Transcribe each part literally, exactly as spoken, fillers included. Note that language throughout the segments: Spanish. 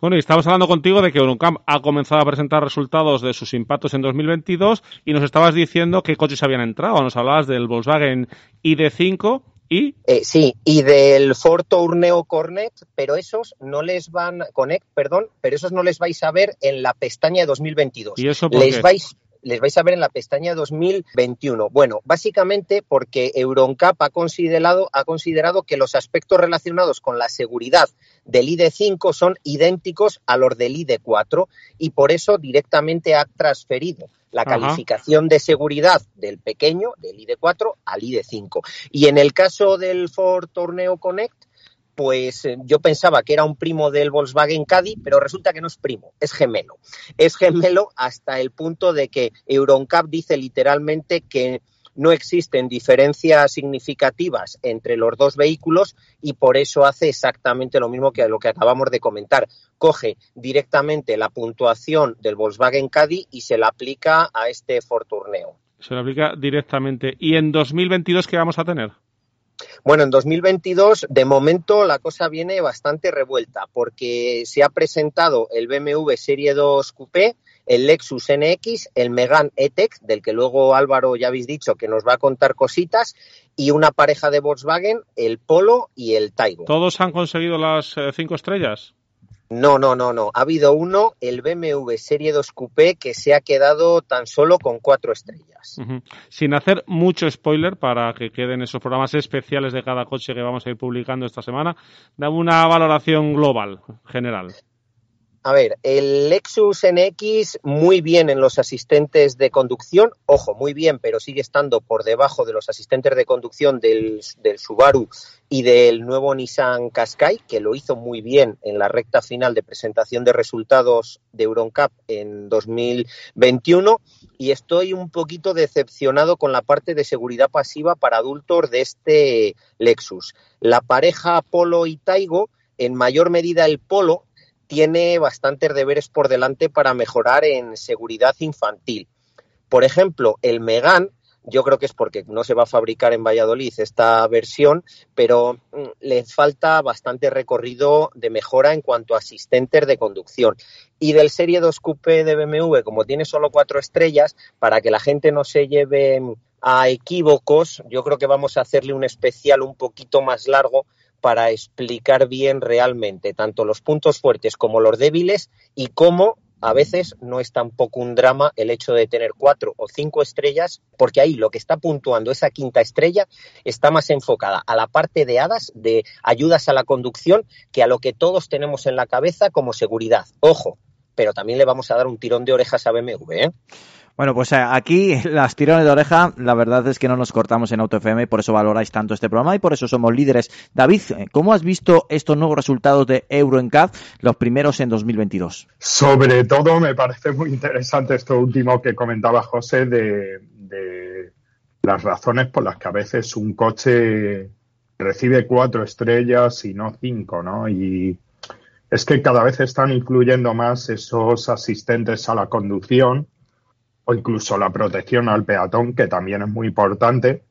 Bueno, y estamos hablando contigo de que Uncamp ha comenzado a presentar resultados de sus impactos en dos mil veintidós y nos estabas diciendo qué coches habían entrado. Nos hablabas del Volkswagen I D cinco y... Eh, sí, y del Ford Tourneo Connect, pero esos no les van... Connect, perdón, pero esos no les vais a ver en la pestaña de dos mil veintidós. ¿Y eso por les qué? Vais... Les vais a ver en la pestaña dos mil veintiuno. Bueno, básicamente porque Euro N C A P ha considerado, ha considerado que los aspectos relacionados con la seguridad del I D cinco son idénticos a los del I D cuatro y por eso directamente ha transferido la calificación Ajá. de seguridad del pequeño, del I D cuatro, al I D cinco. Y en el caso del Ford Tourneo Connect, pues yo pensaba que era un primo del Volkswagen Caddy, pero resulta que no es primo, es gemelo. Es gemelo hasta el punto de que Euro N C A P dice literalmente que no existen diferencias significativas entre los dos vehículos y por eso hace exactamente lo mismo que lo que acabamos de comentar. Coge directamente la puntuación del Volkswagen Caddy y se la aplica a este Ford Tourneo. Se la aplica directamente. ¿Y en dos mil veintidós qué vamos a tener? Bueno, en dos mil veintidós, de momento, la cosa viene bastante revuelta porque se ha presentado el B M W Serie dos Coupé, el Lexus N X, el Megane E-Tech, del que luego Álvaro ya habéis dicho que nos va a contar cositas, y una pareja de Volkswagen, el Polo y el Taigo. ¿Todos han conseguido las eh, cinco estrellas? No, no, no, no. Ha habido uno, el B M W Serie dos Coupé, que se ha quedado tan solo con cuatro estrellas. Uh-huh. Sin hacer mucho spoiler para que queden esos programas especiales de cada coche que vamos a ir publicando esta semana, dame una valoración global, general. A ver, el Lexus N X muy bien en los asistentes de conducción, ojo, muy bien, pero sigue estando por debajo de los asistentes de conducción del, del Subaru y del nuevo Nissan Qashqai, que lo hizo muy bien en la recta final de presentación de resultados de Euro N C A P en dos mil veintiuno, y estoy un poquito decepcionado con la parte de seguridad pasiva para adultos de este Lexus. La pareja Polo y Taigo, en mayor medida el Polo, tiene bastantes deberes por delante para mejorar en seguridad infantil. Por ejemplo, el Megane, yo creo que es porque no se va a fabricar en Valladolid esta versión, pero le falta bastante recorrido de mejora en cuanto a asistentes de conducción. Y del Serie dos Coupé de B M W, como tiene solo cuatro estrellas, para que la gente no se lleve a equívocos, yo creo que vamos a hacerle un especial un poquito más largo para explicar bien realmente tanto los puntos fuertes como los débiles y cómo a veces no es tampoco un drama el hecho de tener cuatro o cinco estrellas, porque ahí lo que está puntuando esa quinta estrella está más enfocada a la parte de hadas, de ayudas a la conducción, que a lo que todos tenemos en la cabeza como seguridad. Ojo, pero también le vamos a dar un tirón de orejas a B M W, ¿eh? Bueno, pues aquí las tirones de oreja, la verdad es que no nos cortamos en Auto F M y por eso valoráis tanto este programa y por eso somos líderes. David, ¿cómo has visto estos nuevos resultados de Euro N C A P, los primeros en dos mil veintidós? Sobre todo me parece muy interesante esto último que comentaba José de, de las razones por las que a veces un coche recibe cuatro estrellas y no cinco, ¿no? Y es que cada vez están incluyendo más esos asistentes a la conducción o incluso la protección al peatón, que también es muy importante,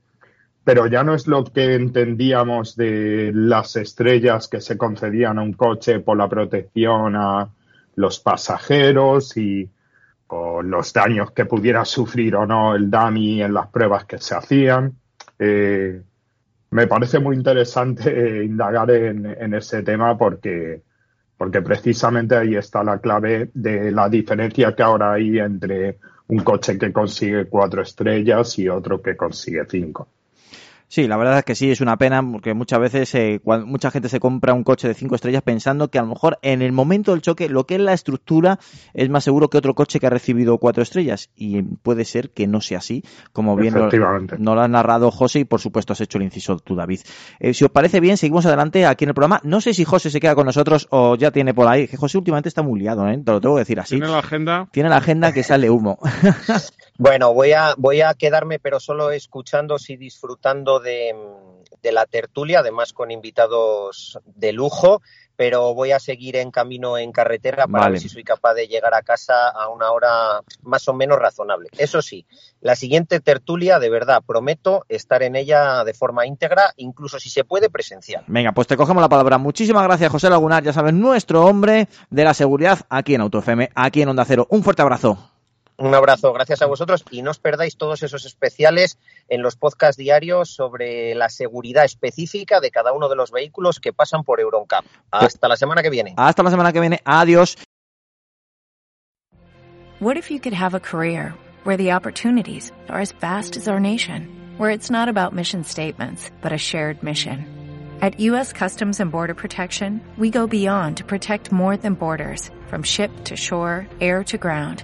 pero ya no es lo que entendíamos de las estrellas que se concedían a un coche por la protección a los pasajeros y o los daños que pudiera sufrir o no el dummy en las pruebas que se hacían. Eh, me parece muy interesante indagar en, en ese tema porque, porque precisamente ahí está la clave de la diferencia que ahora hay entre un coche que consigue cuatro estrellas y otro que consigue cinco. Sí, la verdad es que sí, es una pena porque muchas veces eh, cuando, mucha gente se compra un coche de cinco estrellas pensando que a lo mejor en el momento del choque lo que es la estructura es más seguro que otro coche que ha recibido cuatro estrellas y puede ser que no sea así, como bien lo, no lo has narrado José y por supuesto has hecho el inciso tú, David. Eh, si os parece bien, seguimos adelante aquí en el programa. No sé si José se queda con nosotros o ya tiene por ahí, que José últimamente está muy liado, ¿eh? Te lo tengo que decir así. Tiene la agenda. Tiene la agenda que sale humo. Bueno, voy a voy a quedarme, pero solo escuchando y disfrutando de, de la tertulia, además con invitados de lujo, pero voy a seguir en camino en carretera para vale. ver si soy capaz de llegar a casa a una hora más o menos razonable. Eso sí, la siguiente tertulia, de verdad, prometo estar en ella de forma íntegra, incluso si se puede presencial. Venga, pues te cogemos la palabra. Muchísimas gracias, José Lagunar, ya sabes, nuestro hombre de la seguridad aquí en Auto F M, aquí en Onda Cero. Un fuerte abrazo. Un abrazo, gracias a vosotros y no os perdáis todos esos especiales en los podcasts diarios sobre la seguridad específica de cada uno de los vehículos que pasan por Euro N C A P. Hasta la semana que viene. Hasta la semana que viene. Adiós. What if you could have a career where the opportunities are as vast as our nation, where it's not about mission statements, but a shared mission? At U S Customs and Border Protection, we go beyond to protect more than borders, from ship to shore, air to ground.